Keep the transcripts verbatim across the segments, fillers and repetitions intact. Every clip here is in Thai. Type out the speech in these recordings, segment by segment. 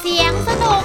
เสียงสนุก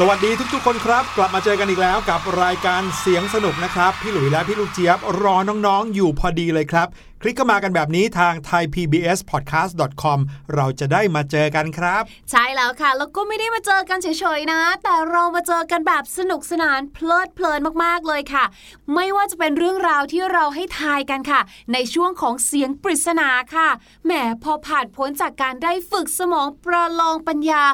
สวัสดีทุกๆคนครับกลับมาเจอกันอีกแล้วกับรายการเสียงสนุกนะครับพี่หลุยและพี่ลูกเจี๊ยบรอน้องๆอยู่พอดีเลยครับคลิกเข้ามากันแบบนี้ทาง ไทย พี บี เอส พอดแคสต์ ดอท คอม เราจะได้มาเจอกันครับใช่แล้วค่ะแล้วก็ไม่ได้มาเจอกันเฉยๆนะแต่เรามาเจอกันแบบสนุกสนานเพลิดเพลินมากๆเลยค่ะไม่ว่าจะเป็นเรื่องราวที่เราให้ทายกันค่ะในช่วงของเสียงปริศนาค่ะแหมพอผ่านพ้นจากการได้ฝึกสมองประลองปัญญา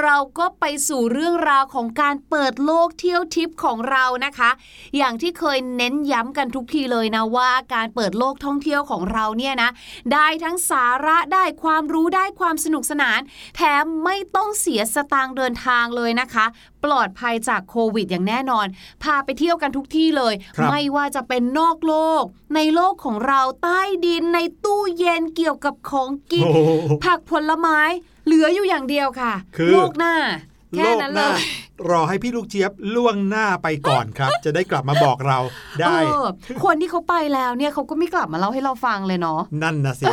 เราก็ไปสู่เรื่องราวของการเปิดโลกเที่ยวทิพย์ของเรานะคะอย่างที่เคยเน้นย้ำกันทุกทีเลยนะว่าการเปิดโลกท่องเที่ยวของเราเนี่ยนะได้ทั้งสาระได้ความรู้ได้ความสนุกสนานแถมไม่ต้องเสียสตางค์เดินทางเลยนะคะปลอดภัยจากโควิดอย่างแน่นอนพาไปเที่ยวกันทุกที่เลยไม่ว่าจะเป็นนอกโลกในโลกของเราใต้ดินในตู้เย็นเกี่ยวกับของกินผักผลไม้เหลืออยู่อย่างเดียวค่ะโลกหน้าแค่นั้นเลยรอให้พี่ลูกเจี๊ยบล่วงหน้าไปก่อนครับ จะได้กลับมาบอกเราได้ คนที่เขาไปแล้วเนี่ยเขาก็ไม่กลับมาเล่าให้เราฟังเลยเนาะนั่นนะสิ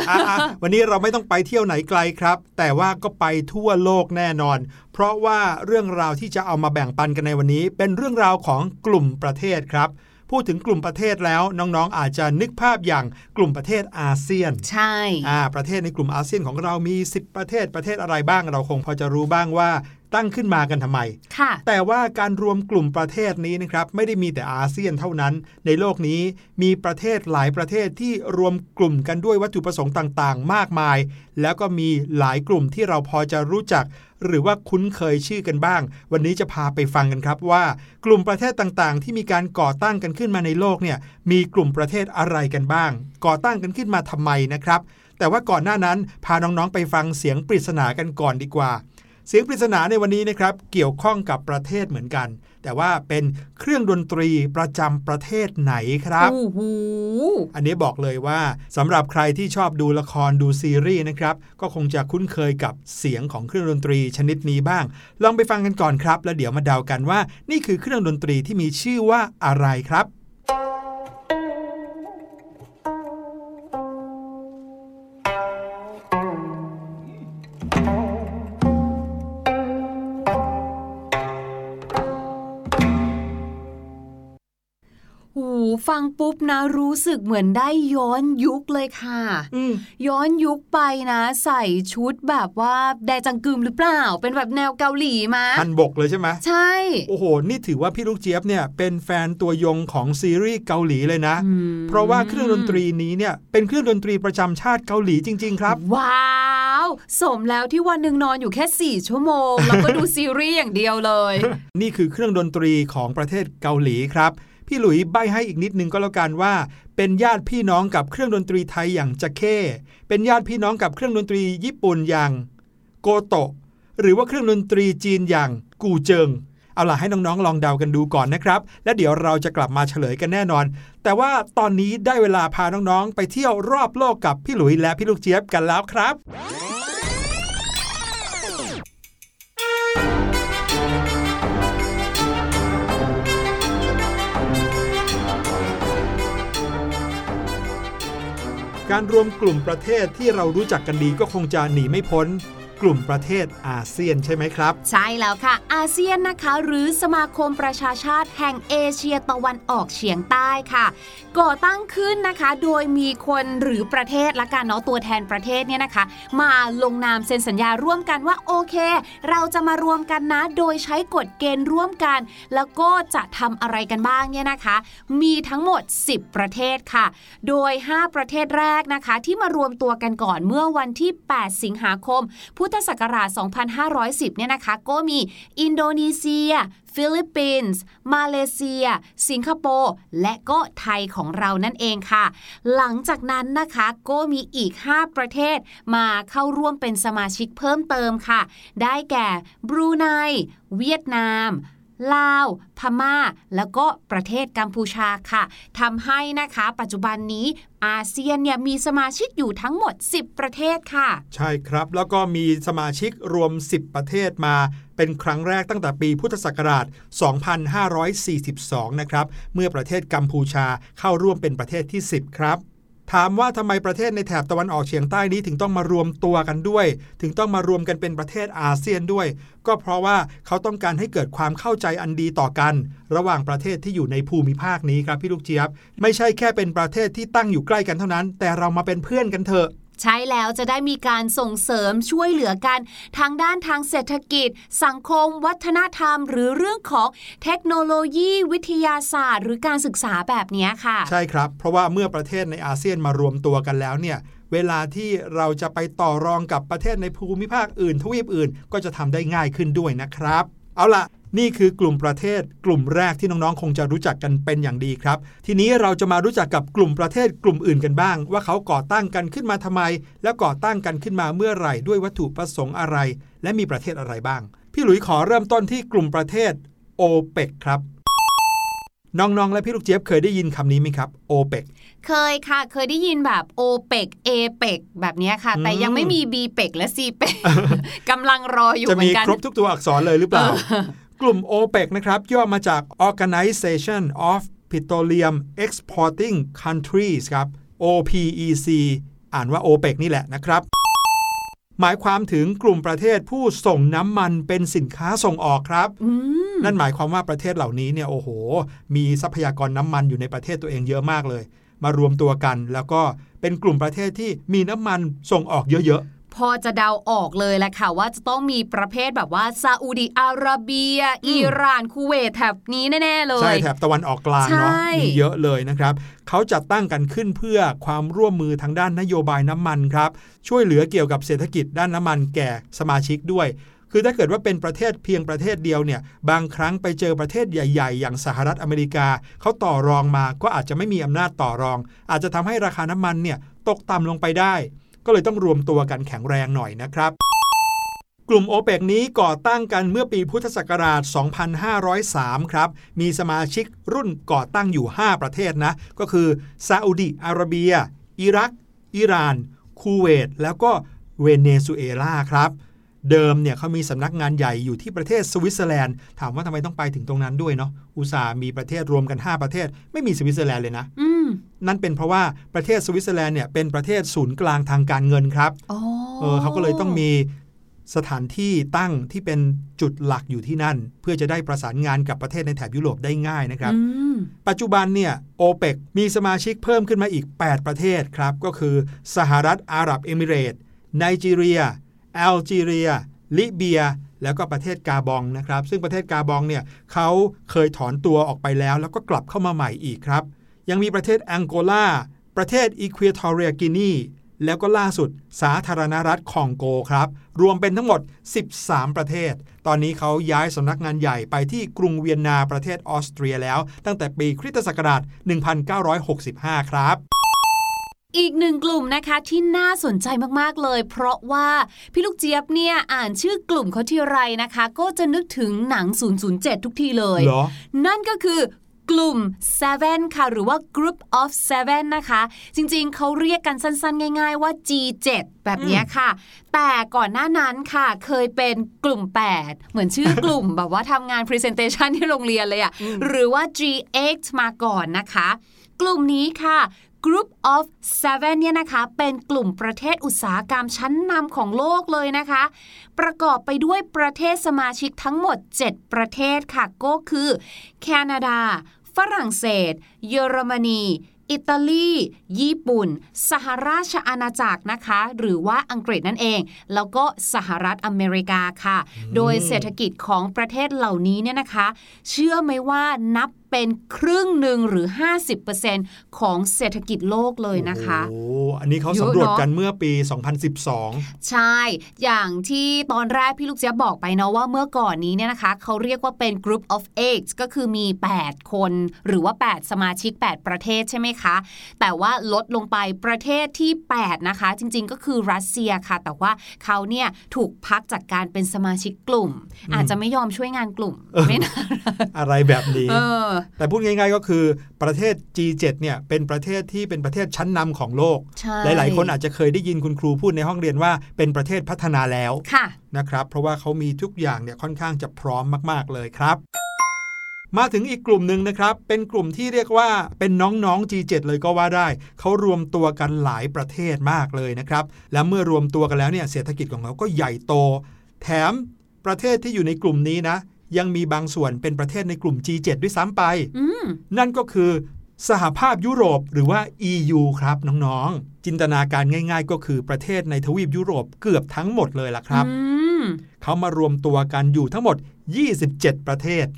วันนี้เราไม่ต้องไปเที่ยวไหนไกลครับแต่ว่าก็ไปทั่วโลกแน่นอนเพราะว่าเรื่องราวที่จะเอามาแบ่งปันกันในวันนี้เป็นเรื่องราวของกลุ่มประเทศครับพูดถึงกลุ่มประเทศแล้วน้องๆอาจจะนึกภาพอย่างกลุ่มประเทศอาเซียนใช่อ่าประเทศในกลุ่มอาเซียนของเรามีสิบประเทศประเทศอะไรบ้างเราคงพอจะรู้บ้างว่าตั้งขึ้นมากันทำไมค่ะแต่ว่าการรวมกลุ่มประเทศนี้นะครับไม่ได้มีแต่อาเซียนเท่านั้นในโลกนี้มีประเทศหลายประเทศที่รวมกลุ่มกันด้วยวัตถุประสงค์ต่างๆมากมายแล้วก็มีหลายกลุ่มที่เราพอจะรู้จักหรือว่าคุ้นเคยชื่อกันบ้างวันนี้จะพาไปฟังกันครับว่ากลุ่มประเทศต่างๆที่มีการก่อตั้งกันขึ้นมาในโลกเนี่ยมีกลุ่มประเทศอะไรกันบ้างก่อตั้งกันขึ้นมาทำไมนะครับแต่ว่าก่อนหน้านั้นพาน้องๆไปฟังเสียงปริศนากันก่อนดีกว่าเสียงปริศนาในวันนี้นะครับเกี่ยวข้องกับประเทศเหมือนกันแต่ว่าเป็นเครื่องดนตรีประจำประเทศไหนครับอู้หูอันนี้บอกเลยว่าสำหรับใครที่ชอบดูละครดูซีรีส์นะครับก็คงจะคุ้นเคยกับเสียงของเครื่องดนตรีชนิดนี้บ้างลองไปฟังกันก่อนครับแล้วเดี๋ยวมาเดากันว่านี่คือเครื่องดนตรีที่มีชื่อว่าอะไรครับฟังปุ๊บนะรู้สึกเหมือนได้ย้อนยุคเลยค่ะย้อนยุคไปนะใส่ชุดแบบว่าแดจังกึมหรือเปล่าเป็นแบบแนวเกาหลีมาฮันบกเลยใช่ไหมใช่โอ้โหนี่ถือว่าพี่ลูกเจี๊ยบเนี่ยเป็นแฟนตัวยงของซีรีส์เกาหลีเลยนะเพราะว่าเครื่องดนตรีนี้เนี่ยเป็นเครื่องดนตรีประจำชาติเกาหลีจริงๆครับว้าวสมแล้วที่วันหนึ่งนอนอยู่แค่สี่ชั่วโมง แล้วก็ดูซีรีส์อย่างเดียวเลย นี่คือเครื่องดนตรีของประเทศเกาหลีครับพี่หลุยใบ้ให้อีกนิดนึงก็แล้วกันว่าเป็นญาติพี่น้องกับเครื่องดนตรีไทยอย่างจะเข้เป็นญาติพี่น้องกับเครื่องดนตรีญี่ปุ่นอย่างโกโตะหรือว่าเครื่องดนตรีจีนอย่างกูเจิงเอาล่ะให้น้องๆลองเดากันดูก่อนนะครับและเดี๋ยวเราจะกลับมาเฉลยกันแน่นอนแต่ว่าตอนนี้ได้เวลาพาน้องๆไปเที่ยวรอบโลกกับพี่หลุยและพี่ลูกเจี๊ยบกันแล้วครับการรวมกลุ่มประเทศที่เรารู้จักกันดีก็คงจะหนีไม่พ้นกลุ่มประเทศอาเซียนใช่ไหมครับใช่แล้วค่ะอาเซียนนะคะหรือสมาคมประชาชาติแห่งเอเชียตะวันออกเฉียงใต้ค่ะก่อตั้งขึ้นนะคะโดยมีคนหรือประเทศละกันเนาะตัวแทนประเทศเนี่ยนะคะมาลงนามเซ็นสัญญาร่วมกันว่าโอเคเราจะมารวมกันนะโดยใช้กฎเกณฑ์ร่วมกันแล้วก็จะทำอะไรกันบ้างเนี่ยนะคะมีทั้งหมดสิบประเทศค่ะโดยห้าประเทศแรกนะคะที่มารวมตัวกันก่อนเมื่อวันที่แปดสิงหาคมพุทธศักราช สองพันห้าร้อยสิบ เนี่ยนะคะก็มีอินโดนีเซียฟิลิปปินส์มาเลเซียสิงคโปร์และก็ไทยของเรานั่นเองค่ะหลังจากนั้นนะคะก็มีอีกห้าประเทศมาเข้าร่วมเป็นสมาชิกเพิ่มเติมค่ะได้แก่บรูไนเวียดนามลาวพม่าแล้วก็ประเทศกัมพูชาค่ะทำให้นะคะปัจจุบันนี้อาเซียนเนี่ยมีสมาชิกอยู่ทั้งหมดสิบประเทศค่ะใช่ครับแล้วก็มีสมาชิกรวมสิบประเทศมาเป็นครั้งแรกตั้งแต่ปีพุทธศักราช สองพันห้าร้อยสี่สิบสอง นะครับเมื่อประเทศกัมพูชาเข้าร่วมเป็นประเทศที่สิบครับ ถามว่าทำไมประเทศในแถบตะวันออกเฉียงใต้นี้ถึงต้องมารวมตัวกันด้วยถึงต้องมารวมกันเป็นประเทศอาเซียนด้วยก็เพราะว่าเขาต้องการให้เกิดความเข้าใจอันดีต่อกันระหว่างประเทศที่อยู่ในภูมิภาคนี้ครับพี่ลูกเจี๊ยบไม่ใช่แค่เป็นประเทศที่ตั้งอยู่ใกล้กันเท่านั้นแต่เรามาเป็นเพื่อนกันเถอะใช่แล้วจะได้มีการส่งเสริมช่วยเหลือกันทางด้านทางเศรษฐกิจสังคมวัฒนธรรมหรือเรื่องของเทคโนโลยีวิทยาศาสตร์หรือการศึกษาแบบนี้ค่ะใช่ครับเพราะว่าเมื่อประเทศในอาเซียนมารวมตัวกันแล้วเนี่ยเวลาที่เราจะไปต่อรองกับประเทศในภูมิภาคอื่นทวีปอื่นก็จะทำได้ง่ายขึ้นด้วยนะครับเอาล่ะนี่คือกลุ่มประเทศกลุ่มแรกที่น้องๆคงจะรู้จักกันเป็นอย่างดีครับทีนี้เราจะมารู้จักกับกลุ่มประเทศกลุ่มอื่นกันบ้างว่าเขาก่อตั้งกันขึ้นมาทำไมและก่อตั้งกันขึ้นมาเมื่อไหร่ด้วยวัตถุประสงค์อะไรและมีประเทศอะไรบ้างพี่หลุยขอเริ่มต้นที่กลุ่มประเทศ โอเปก ครับน้องๆและพี่ลูกเจี๊ยบเคยได้ยินคำนี้ไหมครับ โอเปก เคยค่ะเคยได้ยินแบบ โอเปก เอเปก แบบนี้ค่ะแต่ยังไม่มี บีเปก และ ซีเปก กำลังรออยู่เหมือนกันจะมีครบทุกตัวอักษรเลยหรือเปล่ากลุ่ม โอเปก นะครับย่อมาจาก Organization of Petroleum Exporting Countries ครับ โอ พี อี ซี อ่านว่า โอเปก นี่แหละนะครับหมายความถึงกลุ่มประเทศผู้ส่งน้ำมันเป็นสินค้าส่งออกครับนั่นหมายความว่าประเทศเหล่านี้เนี่ยโอ้โหมีทรัพยากรน้ำมันอยู่ในประเทศตัวเองเยอะมากเลยมารวมตัวกันแล้วก็เป็นกลุ่มประเทศที่มีน้ำมันส่งออกเยอะๆพอจะเดาออกเลยแหละค่ะว่าจะต้องมีประเภทแบบว่าซาอุดิอาระเบียอิหร่านคูเวตแถบนี้แน่ๆเลยใช่แถบตะวันออกกลางเนาะมีเยอะเลยนะครับเขาจัดตั้งกันขึ้นเพื่อความร่วมมือทางด้านนโยบายน้ำมันครับช่วยเหลือเกี่ยวกับเศรษฐกิจด้านน้ำมันแก่สมาชิกด้วยคือถ้าเกิดว่าเป็นประเทศเพียงประเทศเดียวเนี่ยบางครั้งไปเจอประเทศใหญ่ๆอย่างสหรัฐอเมริกาเขาต่อรองมาก็อาจจะไม่มีอำนาจต่อรองอาจจะทำให้ราคาน้ำมันเนี่ยตกต่ำลงไปได้ก็เลยต้องรวมตัวกันแข็งแรงหน่อยนะครับกลุ่ม โอเปก นี้ก่อตั้งกันเมื่อปีพุทธศักราชสองพันห้าร้อยสามครับมีสมาชิกรุ่นก่อตั้งอยู่ห้าประเทศนะก็คือซาอุดิอาระเบียอิรักอิหร่านคูเวตแล้วก็เวเนซุเอลาครับเดิมเนี่ยเขามีสำนักงานใหญ่อยู่ที่ประเทศสวิตเซอร์แลนด์ถามว่าทำไมต้องไปถึงตรงนั้นด้วยเนาะอุตส่าห์มีประเทศรวมกันห้าประเทศไม่มีสวิตเซอร์แลนด์เลยนะนั่นเป็นเพราะว่าประเทศสวิตเซอร์แลนด์เนี่ยเป็นประเทศศูนย์กลางทางการเงินครับ oh. เออเขาก็เลยต้องมีสถานที่ตั้งที่เป็นจุดหลักอยู่ที่นั่นเพื่อจะได้ประสานงานกับประเทศในแถบยุโรปได้ง่ายนะครับ mm. ปัจจุบันเนี่ย โอเปก มีสมาชิกเพิ่มขึ้นมาอีกแปดประเทศครับก็คือสหรัฐอาหรับเอมิเรตส์ไนจีเรียแอลจีเรียลิเบียแล้วก็ประเทศกาบองนะครับซึ่งประเทศกาบองเนี่ยเขาเคยถอนตัวออกไปแล้วแล้วก็กลับเข้ามาใหม่อีกครับยังมีประเทศแองโกลาประเทศอีควอทอเรียกินีแล้วก็ล่าสุดสาธารณรัฐคองโกครับรวมเป็นทั้งหมดสิบสามประเทศตอนนี้เขาย้ายสำนักงานใหญ่ไปที่กรุงเวียนนาประเทศออสเตรียแล้วตั้งแต่ปีคริสตศักราชหนึ่งพันเก้าร้อยหกสิบห้าครับอีกหนึ่งกลุ่มนะคะที่น่าสนใจมากๆเลยเพราะว่าพี่ลูกเจี๊ยบเนี่ยอ่านชื่อกลุ่มเขาทีไรนะคะก็จะนึกถึงหนังศูนย์ศูนย์เจ็ดทุกทีเลยนั่นก็คือกลุ่มเซเว่นค่ะหรือว่า Group of Seven นะคะจริงๆเขาเรียกกันสั้นๆง่ายๆว่า จี เจ็ด แบบนี้ค่ะแต่ก่อนหน้านั้นค่ะเคยเป็นกลุ่มแปดเหมือนชื่อกลุ่ม แบบว่าทำงาน Presentation ที่โรงเรียนเลยอ่ะหรือว่า จี เอท มาก่อนนะคะกลุ่มนี้ค่ะGroup of Seven เนี่ยนะคะเป็นกลุ่มประเทศอุตสาหกรรมชั้นนำของโลกเลยนะคะประกอบไปด้วยประเทศสมาชิกทั้งหมดเจ็ดประเทศค่ะก็คือแคนาดาฝรั่งเศสเยอรมนีอิตาลีญี่ปุ่นสหราชอาณาจักรนะคะหรือว่าอังกฤษนั่นเองแล้วก็สหรัฐอเมริกาค่ะโดยเศรษฐกิจของประเทศเหล่านี้เนี่ยนะคะเชื่อไหมว่านับเป็นครึ่งหนึ่งหรือ ห้าสิบเปอร์เซ็นต์ ของเศรษฐกิจโลกเลยนะคะโอ้อันนี้เขาสำรวจกันเมื่อปีสองพันสิบสองใช่อย่างที่ตอนแรกพี่ลูกเจี๊ยบบอกไปเนาะว่าเมื่อก่อนนี้เนี่ยนะคะเขาเรียกว่าเป็น Group of Eight ก็คือมีแปดคนหรือว่าแปดสมาชิกแปดประเทศใช่ไหมคะแต่ว่าลดลงไปประเทศที่แปดนะคะจริงๆก็คือรัสเซียค่ะแต่ว่าเขาเนี่ยถูกพักจากการเป็นสมาชิกกลุ่ม อ, อาจจะไม่ยอมช่วยงานกลุ่มไม่น่า อะไรแบบนี้แต่พูดง่ายๆก็คือประเทศ จี เจ็ด เนี่ยเป็นประเทศที่เป็นประเทศชั้นนำของโลกหลายๆคนอาจจะเคยได้ยินคุณครูพูดในห้องเรียนว่าเป็นประเทศพัฒนาแล้วนะครับเพราะว่าเขามีทุกอย่างเนี่ยค่อนข้างจะพร้อมมากๆเลยครับ มาถึงอีกกลุ่มนึงนะครับเป็นกลุ่มที่เรียกว่าเป็นน้องๆ จี เจ็ด เลยก็ว่าได้เขารวมตัวกันหลายประเทศมากเลยนะครับและเมื่อรวมตัวกันแล้วเนี่ยเศรษฐกิจของเขาก็ใหญ่โตแถมประเทศที่อยู่ในกลุ่มนี้นะยังมีบางส่วนเป็นประเทศในกลุ่ม จี เจ็ด ด้วยซ้ำไปนั่นก็คือสหภาพยุโรปหรือว่า อี ยู ครับน้องๆจินตนาการง่ายๆก็คือประเทศในทวีปยุโรปเกือบทั้งหมดเลยล่ะครับเขามารวมตัวกันอยู่ทั้งหมดยี่สิบเจ็ดประเทศ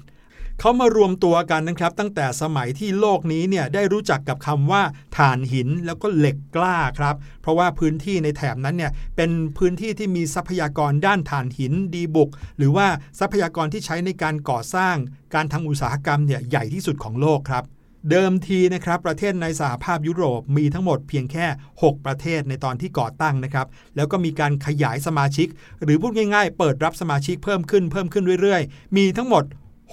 เขามารวมตัวกันนะครับตั้งแต่สมัยที่โลกนี้เนี่ยได้รู้จักกับคำว่าถ่านหินแล้วก็เหล็กกล้าครับเพราะว่าพื้นที่ในแถบนั้นเนี่ยเป็นพื้นที่ที่มีทรัพยากรด้านถ่านหินดีบุกหรือว่าทรัพยากรที่ใช้ในการก่อสร้างการทางอุตสาหกรรมเนี่ยใหญ่ที่สุดของโลกครับเดิมทีนะครับประเทศในสหภาพยุโรปมีทั้งหมดเพียงแค่หกประเทศในตอนที่ก่อตั้งนะครับแล้วก็มีการขยายสมาชิกหรือพูดง่ายๆเปิดรับสมาชิกเพิ่มขึ้นเพิ่มขึ้นเรื่อยๆมีทั้งหมด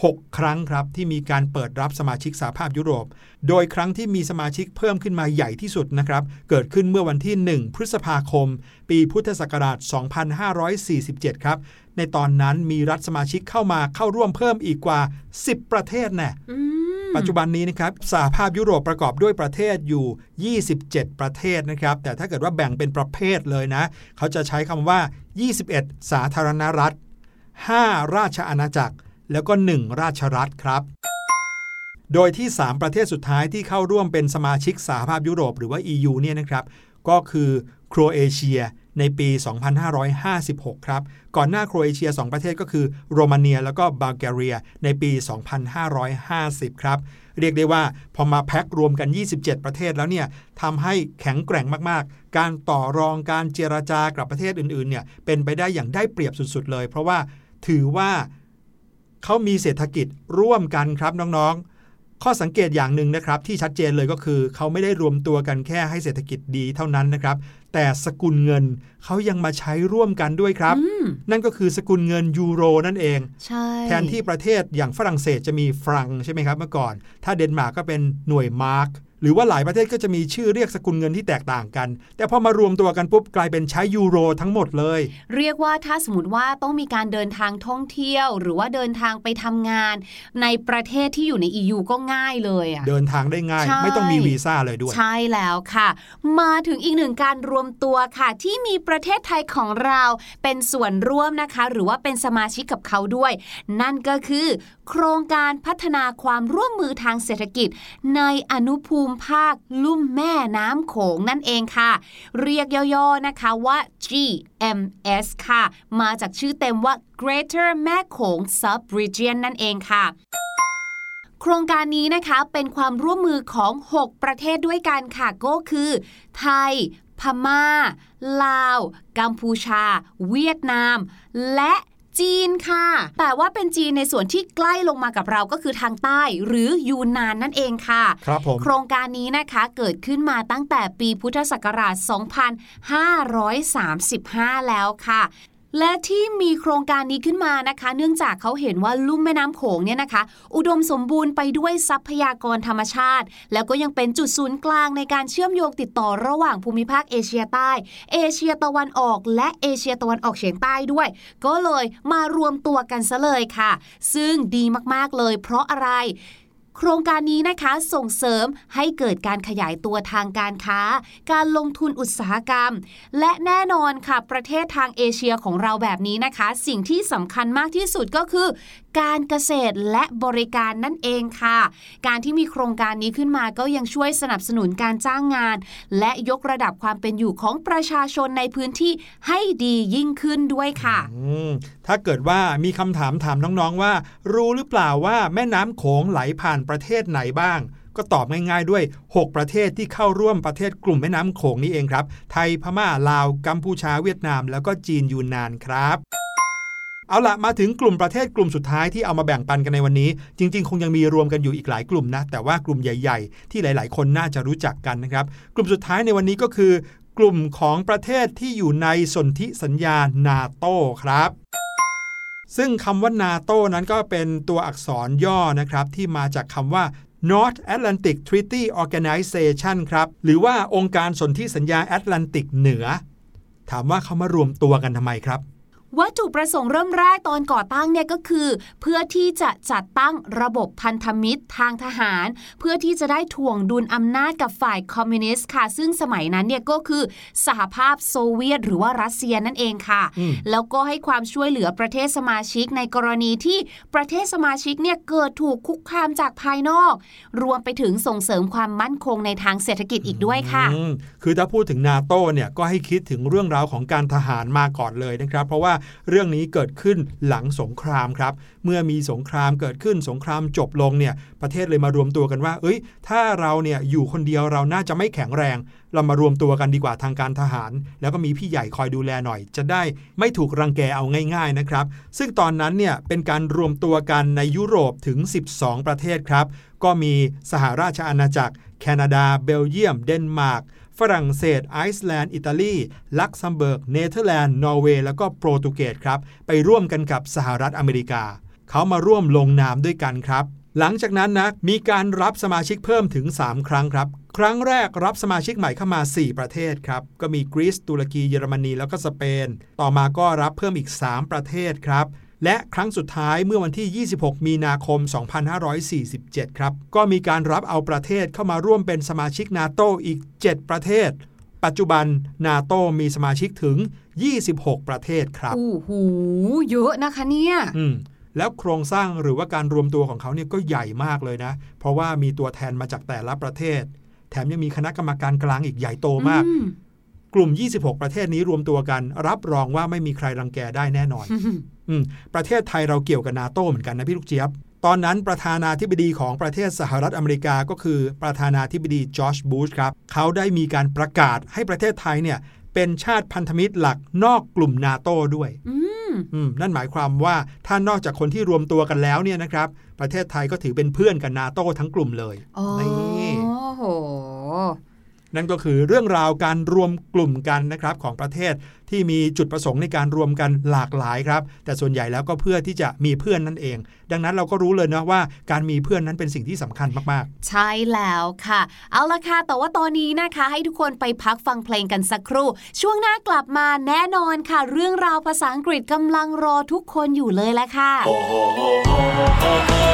หกครั้งครับที่มีการเปิดรับสมาชิกสหภาพยุโรปโดยครั้งที่มีสมาชิกเพิ่มขึ้นมาใหญ่ที่สุดนะครับเกิดขึ้นเมื่อวันที่หนึ่งพฤษภาคมปีพุทธศักราชสองพันห้าร้อยสี่สิบเจ็ดครับในตอนนั้นมีรัฐสมาชิกเข้ามาเข้าร่วมเพิ่มอีกกว่าสิบประเทศแน่ปัจจุบันนี้นะครับสหภาพยุโรปประกอบด้วยประเทศอยู่ยี่สิบเจ็ดประเทศนะครับแต่ถ้าเกิดว่าแบ่งเป็นประเภทเลยนะเขาจะใช้คำว่ายี่สิบเอ็ดสาธารณรัฐห้าราชอาณาจักรแล้วก็หนึ่งราชรัฐครับโดยที่สามประเทศสุดท้ายที่เข้าร่วมเป็นสมาชิกสหภาพยุโรปหรือว่า อี ยู เนี่ยนะครับก็คือโครเอเชียในปีสองพันห้าร้อยห้าสิบหกครับก่อนหน้าโครเอเชียสองประเทศก็คือโรมาเนียแล้วก็บัลแกเรียในปีสองพันห้าร้อยห้าสิบครับเรียกได้ว่าพอมาแพ็ครวมกันยี่สิบเจ็ดประเทศแล้วเนี่ยทำให้แข็งแกร่งมากๆการต่อรองการเจรจากับประเทศอื่นๆเนี่ยเป็นไปได้อย่างได้เปรียบสุดๆเลยเพราะว่าถือว่าเขามีเศรษฐกิจร่วมกันครับน้องๆข้อสังเกตอย่างหนึ่งนะครับที่ชัดเจนเลยก็คือเขาไม่ได้รวมตัวกันแค่ให้เศรษฐกิจดีเท่านั้นนะครับแต่สกุลเงินเขายังมาใช้ร่วมกันด้วยครับนั่นก็คือสกุลเงินยูโรนั่นเองแทนที่ประเทศอย่างฝรั่งเศสจะมีฟรังใช่ไหมครับเมื่อก่อนถ้าเดนมาร์กก็เป็นหน่วยมาร์กหรือว่าหลายประเทศก็จะมีชื่อเรียกสกุลเงินที่แตกต่างกันแต่พอมารวมตัวกันปุ๊บกลายเป็นใช้ยูโรทั้งหมดเลยเรียกว่าถ้าสมมติว่าต้องมีการเดินทางท่องเที่ยวหรือว่าเดินทางไปทำงานในประเทศที่อยู่ใน อี ยู ก็ง่ายเลยอ่ะเดินทางได้ง่ายไม่ต้องมีวีซ่าเลยด้วยใช่แล้วค่ะมาถึงอีกหนึ่งการรวมตัวค่ะที่มีประเทศไทยของเราเป็นส่วนร่วมนะคะหรือว่าเป็นสมาชิกกับเขาด้วยนั่นก็คือโครงการพัฒนาความร่วมมือทางเศรษฐกิจในอนุภูมิภาคลุ่มแม่น้ำโขงนั่นเองค่ะเรียกย่อๆนะคะว่า จี เอ็ม เอส ค่ะมาจากชื่อเต็มว่า Greater แม่โขง Sub-Region นั่นเองค่ะโครงการนี้นะคะเป็นความร่วมมือของหกประเทศด้วยกันค่ะก็คือไทยพม่าลาวกัมพูชาเวียดนามและจีนค่ะแต่ว่าเป็นจีนในส่วนที่ใกล้ลงมากับเราก็คือทางใต้หรือยูนนานนั่นเองค่ะครับผมโครงการนี้นะคะเกิดขึ้นมาตั้งแต่ปีพุทธศักราชสองพันห้าร้อยสามสิบห้าแล้วค่ะและที่มีโครงการนี้ขึ้นมานะคะเนื่องจากเขาเห็นว่าลุ่มแม่น้ำโขงเนี่ยนะคะอุดมสมบูรณ์ไปด้วยทรัพยากรธรรมชาติแล้วก็ยังเป็นจุดศูนย์กลางในการเชื่อมโยงติดต่อระหว่างภูมิภาคเอเชียใต้เอเชียตะวันออกและเอเชียตะวันออกเฉียงใต้ด้วยก็เลยมารวมตัวกันซะเลยค่ะซึ่งดีมากๆเลยเพราะอะไรโครงการนี้นะคะส่งเสริมให้เกิดการขยายตัวทางการค้าการลงทุนอุตสาหกรรมและแน่นอนค่ะประเทศทางเอเชียของเราแบบนี้นะคะสิ่งที่สำคัญมากที่สุดก็คือการเกษตรและบริการนั่นเองค่ะการที่มีโครงการนี้ขึ้นมาก็ยังช่วยสนับสนุนการจ้างงานและยกระดับความเป็นอยู่ของประชาชนในพื้นที่ให้ดียิ่งขึ้นด้วยค่ะถ้าเกิดว่ามีคำถามถามน้องๆว่ารู้หรือเปล่าว่าแม่น้ำโขงไหลผ่านประเทศไหนบ้างก็ตอบง่ายๆด้วยหกประเทศที่เข้าร่วมประเทศกลุ่มแม่น้ำโขงนี้เองครับไทยพม่าลาวกัมพูชาเวียดนามแล้วก็จีนยูนนานครับเอาละมาถึงกลุ่มประเทศกลุ่มสุดท้ายที่เอามาแบ่งปันกันในวันนี้จริงๆคงยังมีรวมกันอยู่อีกหลายกลุ่มนะแต่ว่ากลุ่มใหญ่ๆที่หลายๆคนน่าจะรู้จักกันนะครับกลุ่มสุดท้ายในวันนี้ก็คือกลุ่มของประเทศที่อยู่ในสนธิสัญญา NATO ครับซึ่งคำว่า NATO นั้นก็เป็นตัวอักษรย่อนะครับที่มาจากคำว่า North Atlantic Treaty Organization ครับหรือว่าองค์การสนธิสัญญาแอตแลนติกเหนือถามว่าเขามารวมตัวกันทำไมครับ วัตถุประสงค์เริ่มแรกตอนก่อตั้งเนี่ยก็คือเพื่อที่จะจัดตั้งระบบพันธมิตรทางทหารเพื่อที่จะได้ถ่วงดุลอำนาจกับฝ่ายคอมมิวนิสต์ค่ะซึ่งสมัยนั้นเนี่ยก็คือสหภาพโซเวียตหรือว่ารัสเซียนั่นเองค่ะแล้วก็ให้ความช่วยเหลือประเทศสมาชิกในกรณีที่ประเทศสมาชิกเนี่ยเกิดถูกคุกคามจากภายนอกรวมไปถึงส่งเสริมความมั่นคงในทางเศรษฐกิจอีกด้วยค่ะคือถ้าพูดถึง NATO เนี่ยก็ให้คิดถึงเรื่องราวของการทหารมาก่อนเลยนะครับเพราะว่าเรื่องนี้เกิดขึ้นหลังสงครามครับเมื่อมีสงครามเกิดขึ้นสงครามจบลงเนี่ยประเทศเลยมารวมตัวกันว่าเอ้ยถ้าเราเนี่ยอยู่คนเดียวเราน่าจะไม่แข็งแรงเรามารวมตัวกันดีกว่าทางการทหารแล้วก็มีพี่ใหญ่คอยดูแลหน่อยจะได้ไม่ถูกรังแกเอาง่ายๆนะครับซึ่งตอนนั้นเนี่ยเป็นการรวมตัวกันในยุโรปถึงสิบสองประเทศครับก็มีสหราชอาณาจักรแคนาดาเบลเยียมเดนมาร์กฝรั่งเศสไอซ์แลนด์อิตาลีลักเซมเบิร์กเนเธอร์แลนด์นอร์เวย์แล้วก็โปรตุเกสครับไปร่วมกันกับสหรัฐอเมริกาเขามาร่วมลงนามด้วยกันครับหลังจากนั้นนะมีการรับสมาชิกเพิ่มถึงสามครั้งครับครั้งแรกรับสมาชิกใหม่เข้ามาสี่ประเทศครับก็มีกรีซตุรกีเยอรมนีแล้วก็สเปนต่อมาก็รับเพิ่มอีกสามประเทศครับและครั้งสุดท้ายเมื่อวันที่ยี่สิบหกมีนาคมสองพันห้าร้อยสี่สิบเจ็ดครับก็มีการรับเอาประเทศเข้ามาร่วมเป็นสมาชิก NATO อีกเจ็ดประเทศปัจจุบัน NATO มีสมาชิกถึงยี่สิบหกประเทศครับโอ้โหเยอะนะคะเนี่ยอืมแล้วโครงสร้างหรือว่าการรวมตัวของเขาเนี่ยก็ใหญ่มากเลยนะเพราะว่ามีตัวแทนมาจากแต่ละประเทศแถมยังมีคณะกรรมการกลางอีกใหญ่โตมากกลุ่มยี่สิบหกประเทศนี้รวมตัวกันรับรองว่าไม่มีใครรังแกได้แน่นอน ประเทศไทยเราเกี่ยวกับ NATO เหมือนกันนะพี่ลูกเจี๊ยบตอนนั้นประธานาธิบดีของประเทศสหรัฐอเมริกาก็คือประธานาธิบดีจอร์จบุชครับเขาได้มีการประกาศให้ประเทศไทยเนี่ยเป็นชาติพันธมิตรหลักนอกกลุ่ม NATO ด้วยนั่นหมายความว่าถ้านอกจากคนที่รวมตัวกันแล้วเนี่ยนะครับประเทศไทยก็ถือเป็นเพื่อนกับ NATO ทั้งกลุ่มเลยโอ้โหนั่นก็คือเรื่องราวการรวมกลุ่มกันนะครับของประเทศที่มีจุดประสงค์ในการรวมกันหลากหลายครับแต่ส่วนใหญ่แล้วก็เพื่อที่จะมีเพื่อนนั่นเองดังนั้นเราก็รู้เลยนะว่าการมีเพื่อนนั้นเป็นสิ่งที่สำคัญมากๆใช่แล้วค่ะเอาล่ะค่ะแต่ว่าตอนนี้นะคะให้ทุกคนไปพักฟังเพลงกันสักครู่ช่วงหน้ากลับมาแน่นอนค่ะเรื่องราวภาษาอังกฤษกำลังรอทุกคนอยู่เลยแหละค่ะ oh, oh, oh, oh, oh, oh.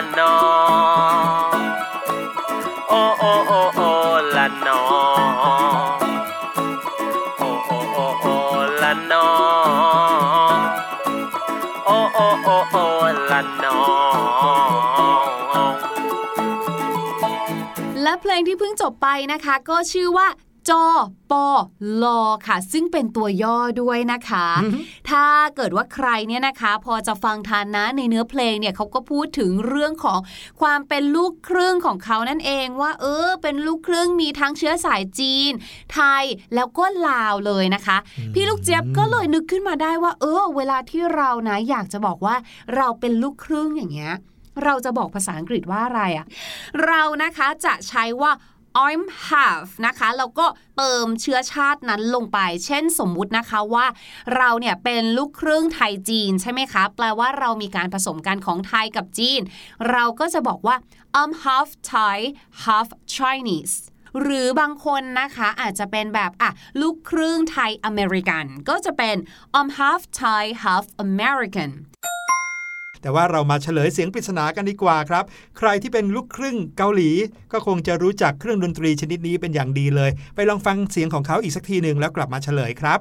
ละนอโอโอโอโอละนอโอโอโอโอละนอโอโอโอโอละนอและเพลงที่เพิ่งจบไปนะคะก็ชื่อว่าจอปอลอค่ะซึ่งเป็นตัวย่อด้วยนะคะ mm-hmm. ถ้าเกิดว่าใครเนี่ยนะคะพอจะฟังทันนะในเนื้อเพลงเนี่ยเขาก็พูดถึงเรื่องของความเป็นลูกครึ่งของเขานั่นเองว่าเออเป็นลูกครึ่งมีทั้งเชื้อสายจีนไทยแล้วก็ลาวเลยนะคะ mm-hmm. พี่ลูกเจี๊ยบก็เลยนึกขึ้นมาได้ว่าเออเวลาที่เรานะอยากจะบอกว่าเราเป็นลูกครึ่งอย่างเงี้ยเราจะบอกภาษาอังกฤษว่าอะไรอะเรานะคะจะใช้ว่าI'm half นะคะแล้วก็เติมเชื้อชาตินั้นลงไปเช่นสมมุตินะคะว่าเราเนี่ยเป็นลูกครึ่งไทยจีนใช่ไหมคะแปลว่าเรามีการผสมกันของไทยกับจีนเราก็จะบอกว่า I'm half Thai half Chinese หรือบางคนนะคะอาจจะเป็นแบบอ่ะลูกครึ่งไทยอเมริกันก็จะเป็น I'm half Thai half Americanแต่ว่าเรามาเฉลยเสียงปริศนากันดีกว่าครับใครที่เป็นลูกครึ่งเกาหลีก็คงจะรู้จักเครื่องดนตรีชนิดนี้เป็นอย่างดีเลยไปลองฟังเสียงของเขาอีกสักทีนึงแล้วกลับมาเฉลยครับ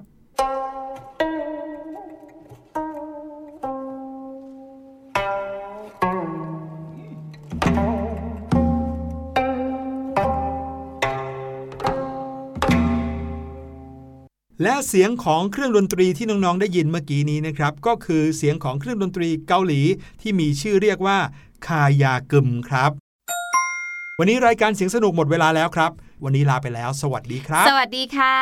และเสียงของเครื่องดนตรีที่น้องๆได้ยินเมื่อกี้นี้นะครับก็คือเสียงของเครื่องดนตรีเกาหลีที่มีชื่อเรียกว่าคายากึมครับวันนี้รายการเสียงสนุกหมดเวลาแล้วครับวันนี้ลาไปแล้วสวัสดีครับสวัสดีค่ะ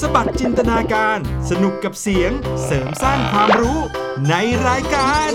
สบัดจินตนาการสนุกกับเสียงเสริมสร้างความรู้ในรายการ